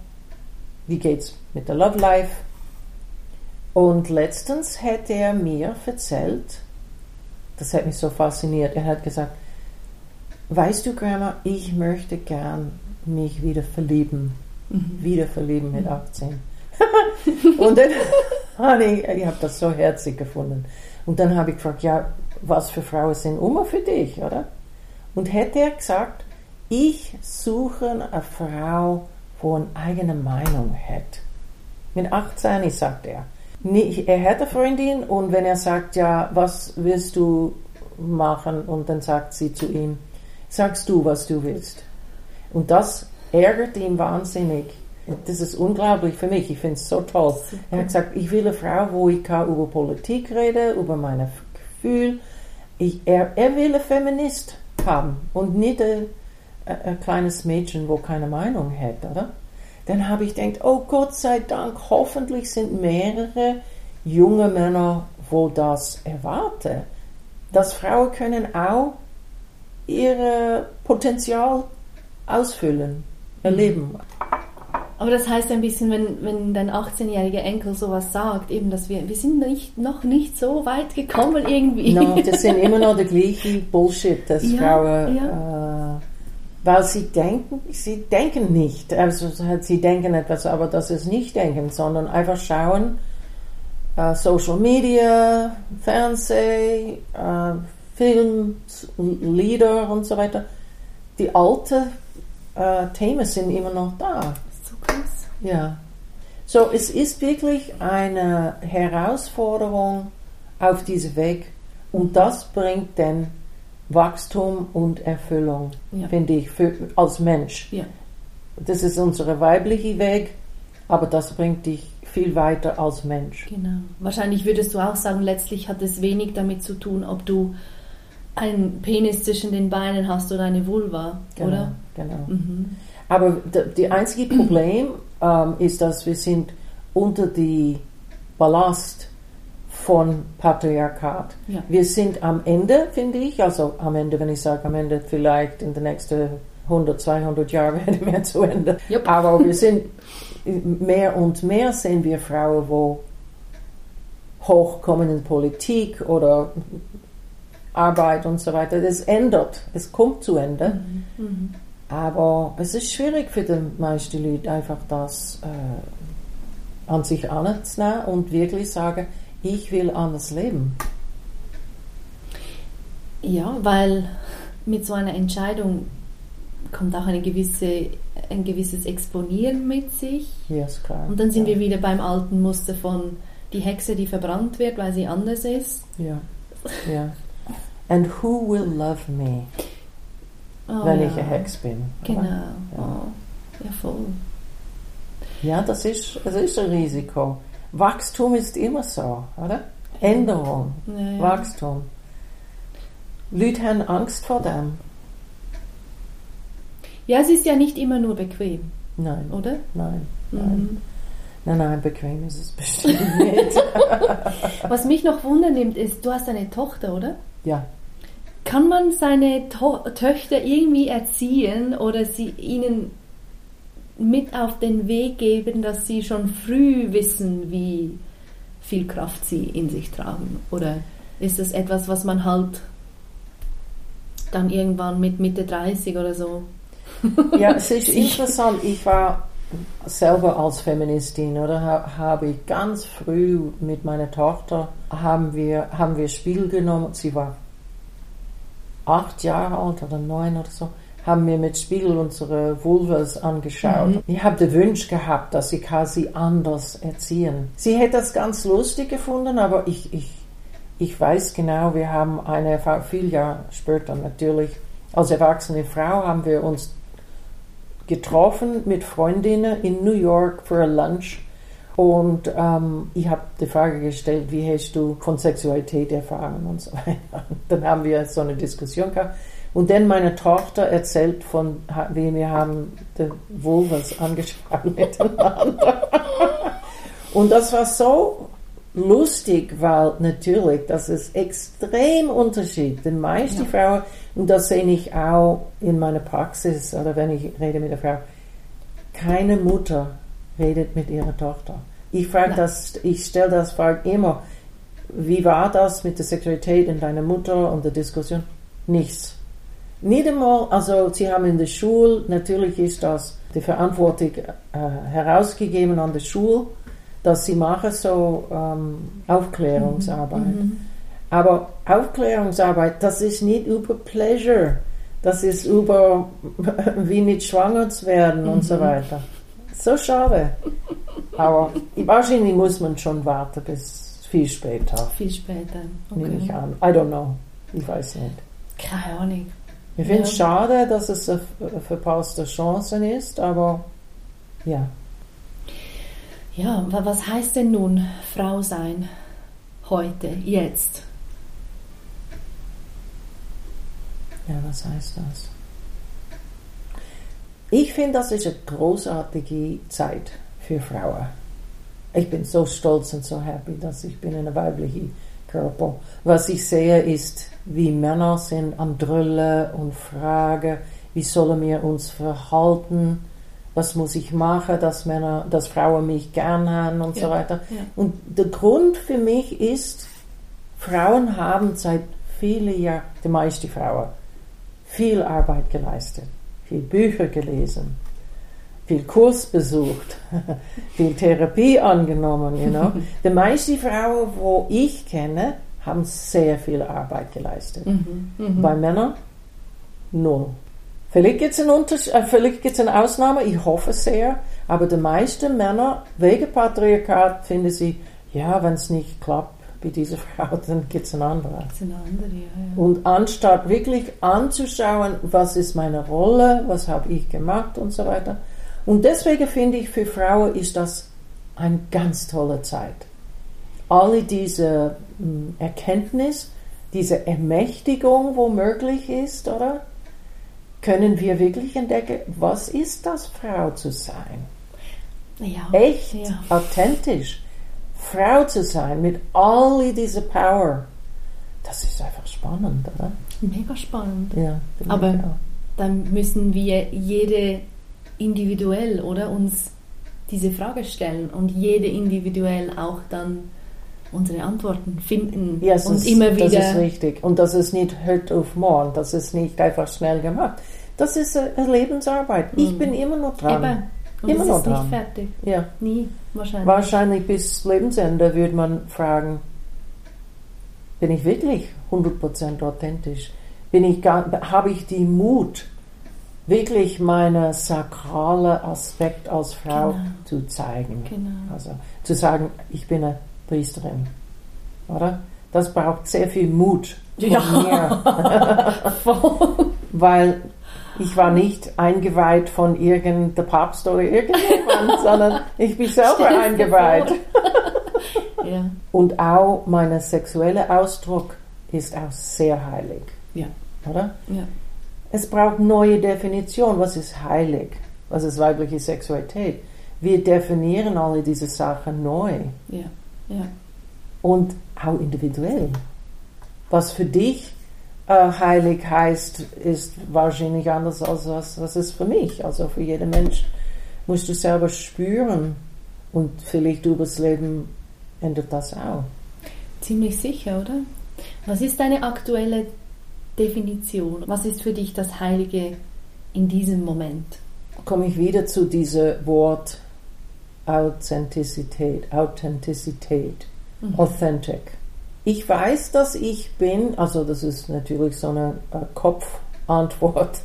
wie geht's mit der Love Life? Und letztens hat er mir erzählt, das hat mich so fasziniert, er hat gesagt, weißt du, Grandma, ich möchte gern mich wieder verlieben. Mhm. Wieder verlieben mit achtzehn. Und dann, ich, ich habe das so herzig gefunden. Und dann habe ich gefragt, ja, was für Frauen sind immer für dich, oder? Und hätte er gesagt, ich suche eine Frau, wo eine eigene Meinung hat. Mit achtzehn, sagt er. Er hat eine Freundin und wenn er sagt, ja, was willst du machen? Und dann sagt sie zu ihm, sagst du, was du willst. Und das ärgert ihn wahnsinnig. Das ist unglaublich für mich. Ich finde es so toll. Super. Er hat gesagt, ich will eine Frau, wo ich kann über Politik reden, über meine Gefühle. Ich, er, er will eine Feminist haben und nicht ein, ein kleines Mädchen, wo keine Meinung hat, oder? Dann habe ich gedacht, oh Gott sei Dank, hoffentlich sind mehrere junge Männer, wo das erwarte, dass Frauen können auch ihr Potenzial ausfüllen, erleben. Aber das heißt ein bisschen, wenn, wenn dein achtzehnjähriger Enkel sowas sagt, eben, dass wir, wir sind nicht, noch nicht so weit gekommen irgendwie. No, das sind immer noch der gleiche Bullshit, dass ja, Frauen, ja. Äh, weil sie denken, sie denken nicht, also sie denken etwas, aber das ist nicht denken, sondern einfach schauen, äh, Social Media, Fernsehen, äh, Films, Lieder und so weiter. Die alten äh, Themen sind immer noch da. So krass. Ja. So, es ist wirklich eine Herausforderung auf diesem Weg und das bringt dann Wachstum und Erfüllung, ja. finde ich, für, als Mensch. Ja. Das ist unser weiblicher Weg, aber das bringt dich viel weiter als Mensch. Genau. Wahrscheinlich würdest du auch sagen, letztlich hat es wenig damit zu tun, ob du einen Penis zwischen den Beinen hast oder eine Vulva, genau, oder? Genau. Mhm. Aber das einzige Problem ähm, ist, dass wir sind unter die Ballast von Patriarchat. Ja. Wir sind am Ende, finde ich, also am Ende, wenn ich sage am Ende, vielleicht in den nächsten hundert, zweihundert Jahren werden wir zu Ende. Yep. Aber wir sind, mehr und mehr sehen wir Frauen, wo hochkommen in Politik oder Arbeit und so weiter. Das ändert, es kommt zu Ende. Mhm. Aber es ist schwierig für die meisten Leute, einfach das äh, an sich anzunehmen und wirklich sagen, ich will anders leben. Ja, weil mit so einer Entscheidung kommt auch eine gewisse, ein gewisses Exponieren mit sich. Ja, ist klar. Und dann sind ja. wir wieder beim alten Muster von die Hexe, die verbrannt wird, weil sie anders ist. Ja, ja. And who will love me, oh, wenn ja. ich eine Hex bin? Genau. Ja. Oh. ja, voll. Ja, das ist, das ist ein Risiko. Wachstum ist immer so, oder? Ja. Änderung, ja, ja. Wachstum. Leute haben Angst vor dem. Ja, es ist ja nicht immer nur bequem. Nein. Oder? Nein, nein. Mhm. Nein, nein, bequem ist es bestimmt nicht. Was mich noch wundernimmt ist, du hast eine Tochter, oder? Ja. Kann man seine to- Töchter irgendwie erziehen oder sie ihnen mit auf den Weg geben, dass sie schon früh wissen, wie viel Kraft sie in sich tragen? Oder ist das etwas, was man halt dann irgendwann mit Mitte dreißig oder so... Ja, es ist interessant. Ich war selber als Feministin, oder? Habe ich ganz früh mit meiner Tochter, haben wir, haben wir Spiegel genommen. Sie war acht Jahre alt oder neun oder so. Haben wir mit Spiegel unsere Vulvas angeschaut. Mhm. Ich habe den Wunsch gehabt, dass ich sie anders erziehen. Sie hätte das ganz lustig gefunden, aber ich, ich, ich weiß genau, wir haben eine Erfahrung, viele Jahre später natürlich, als erwachsene Frau haben wir uns getroffen mit Freundinnen in New York für ein Lunch und ähm, ich habe die Frage gestellt, wie hast du von Sexualität erfahren und so weiter. Dann haben wir so eine Diskussion gehabt und dann meine Tochter erzählt von, wie wir haben die Vulvas angesprochen miteinander. Und das war so lustig, weil natürlich, das ist extrem Unterschied. Den meisten ja. Frauen, und das sehe ich auch in meiner Praxis oder wenn ich rede mit der Frau, keine Mutter redet mit ihrer Tochter. Ich frage das, ich stelle das Frage immer, wie war das mit der Sexualität in deiner Mutter und der Diskussion? Nichts. Nicht einmal, also sie haben in der Schule, natürlich ist das die Verantwortung äh, herausgegeben an der Schule, dass sie machen so ähm, Aufklärungsarbeit. Mhm. Aber Aufklärungsarbeit, das ist nicht über Pleasure. Das ist über, wie nicht schwanger zu werden mhm. und so weiter. So schade. Aber wahrscheinlich muss man schon warten bis viel später. Viel später, okay. Nehme ich an. I don't know. Ich weiß nicht. Keine Ahnung. Ich finde es ja. schade, dass es eine verpasste Chance ist, aber ja. Ja, was heißt denn nun Frau sein heute, jetzt? Ja, was heißt das? Ich finde, das ist eine großartige Zeit für Frauen. Ich bin so stolz und so happy, dass ich bin in einer weiblichen Körper. Was ich sehe ist, wie Männer sind am Drüllen und fragen, wie sollen wir uns verhalten, was muss ich machen, dass, Männer, dass Frauen mich gern haben und ja, so weiter. Ja. Und der Grund für mich ist, Frauen haben seit vielen Jahren, die meisten Frauen, viel Arbeit geleistet, viel Bücher gelesen, viel Kurs besucht, viel Therapie angenommen. You know? Die meisten Frauen, die ich kenne, haben sehr viel Arbeit geleistet. Mhm, mh. Bei Männern null. Vielleicht gibt es eine Unters- äh, vielleicht gibt's eine Ausnahme, ich hoffe sehr, aber die meisten Männer, wegen Patriarchat, finden sie, ja, wenn es nicht klappt bei dieser Frau, dann gibt es eine andere. Gibt's eine andere ja, ja. Und anstatt wirklich anzuschauen, was ist meine Rolle, was habe ich gemacht und so weiter. Und deswegen finde ich, für Frauen ist das eine ganz tolle Zeit. Alle diese Erkenntnis, diese Ermächtigung, wo möglich ist, oder? Können wir wirklich entdecken, was ist das, Frau zu sein? Ja. Echt, ja. Authentisch. Frau zu sein mit all dieser Power. Das ist einfach spannend, oder? Mega spannend. Ja, aber dann müssen wir jede individuell, oder, uns diese Frage stellen und jede individuell auch dann unsere Antworten finden, ja, und ist, immer wieder... Das ist richtig. Und das ist nicht heute auf morgen, das ist nicht einfach schnell gemacht. Das ist eine Lebensarbeit. Ich mhm. bin immer noch dran. Eben. Und immer noch ist dran. Nicht fertig. Ja. Nie, wahrscheinlich. Wahrscheinlich bis Lebensende würde man fragen, bin ich wirklich hundert Prozent authentisch? Bin ich gar, habe ich die Mut, wirklich meinen sakralen Aspekt als Frau genau. zu zeigen? Genau. Also zu sagen, ich bin eine Priesterin, oder? Das braucht sehr viel Mut von ja. mir. Voll. Weil ich war nicht eingeweiht von irgendeinem Papst oder irgendjemand, sondern ich bin selber Stell's eingeweiht. Ja. Und auch mein sexueller Ausdruck ist auch sehr heilig. Ja. Oder? Ja. Es braucht neue Definition. Was ist heilig? Was ist weibliche Sexualität? Wir definieren alle diese Sachen neu. Ja. Ja. Und auch individuell. Was für dich äh, heilig heißt, ist wahrscheinlich anders als was, was es für mich. Also für jeden Mensch musst du selber spüren und vielleicht über das Leben ändert das auch. Ziemlich sicher, oder? Was ist deine aktuelle Definition? Was ist für dich das Heilige in diesem Moment? Komme ich wieder zu diesem Wort Authentizität, Authentizität, mhm. authentic. Ich weiß, dass ich bin, also das ist natürlich so eine Kopfantwort,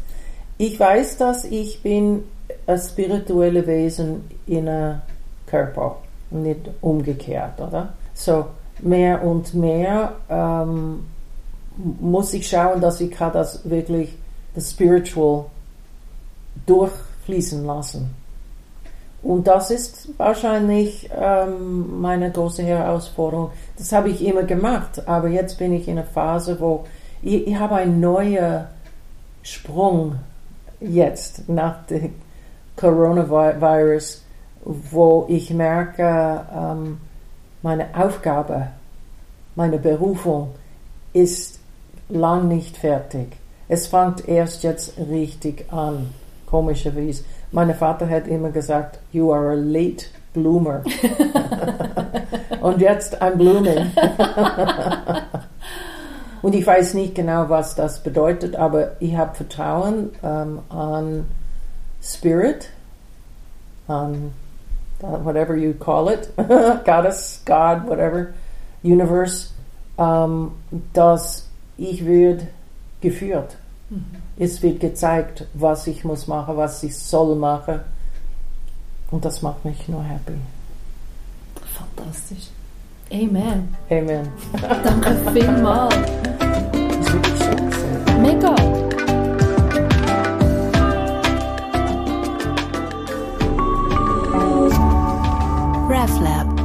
ich weiß, dass ich bin ein spirituelles Wesen in einem Körper, nicht umgekehrt, oder? So, mehr und mehr ähm, muss ich schauen, dass ich kann das wirklich, das Spiritual durchfließen lassen. Und das ist wahrscheinlich ähm, meine große Herausforderung. Das habe ich immer gemacht, aber jetzt bin ich in einer Phase, wo ich, ich habe einen neuen Sprung jetzt nach dem Coronavirus, wo ich merke, ähm, meine Aufgabe, meine Berufung ist lang nicht fertig. Es fängt erst jetzt richtig an, komischerweise. Mein Vater hat immer gesagt, you are a late bloomer. Und jetzt I'm blooming. Und ich weiß nicht genau, was das bedeutet, aber ich habe Vertrauen ähm, an Spirit, an whatever you call it, Goddess, God, whatever, Universe, ähm, dass ich wird geführt. Es wird gezeigt, was ich muss machen, was ich soll machen. Und das macht mich nur happy. Fantastisch. Amen. Amen. Danke vielmals. Das wird schön sein. Mega. Ref-Lab.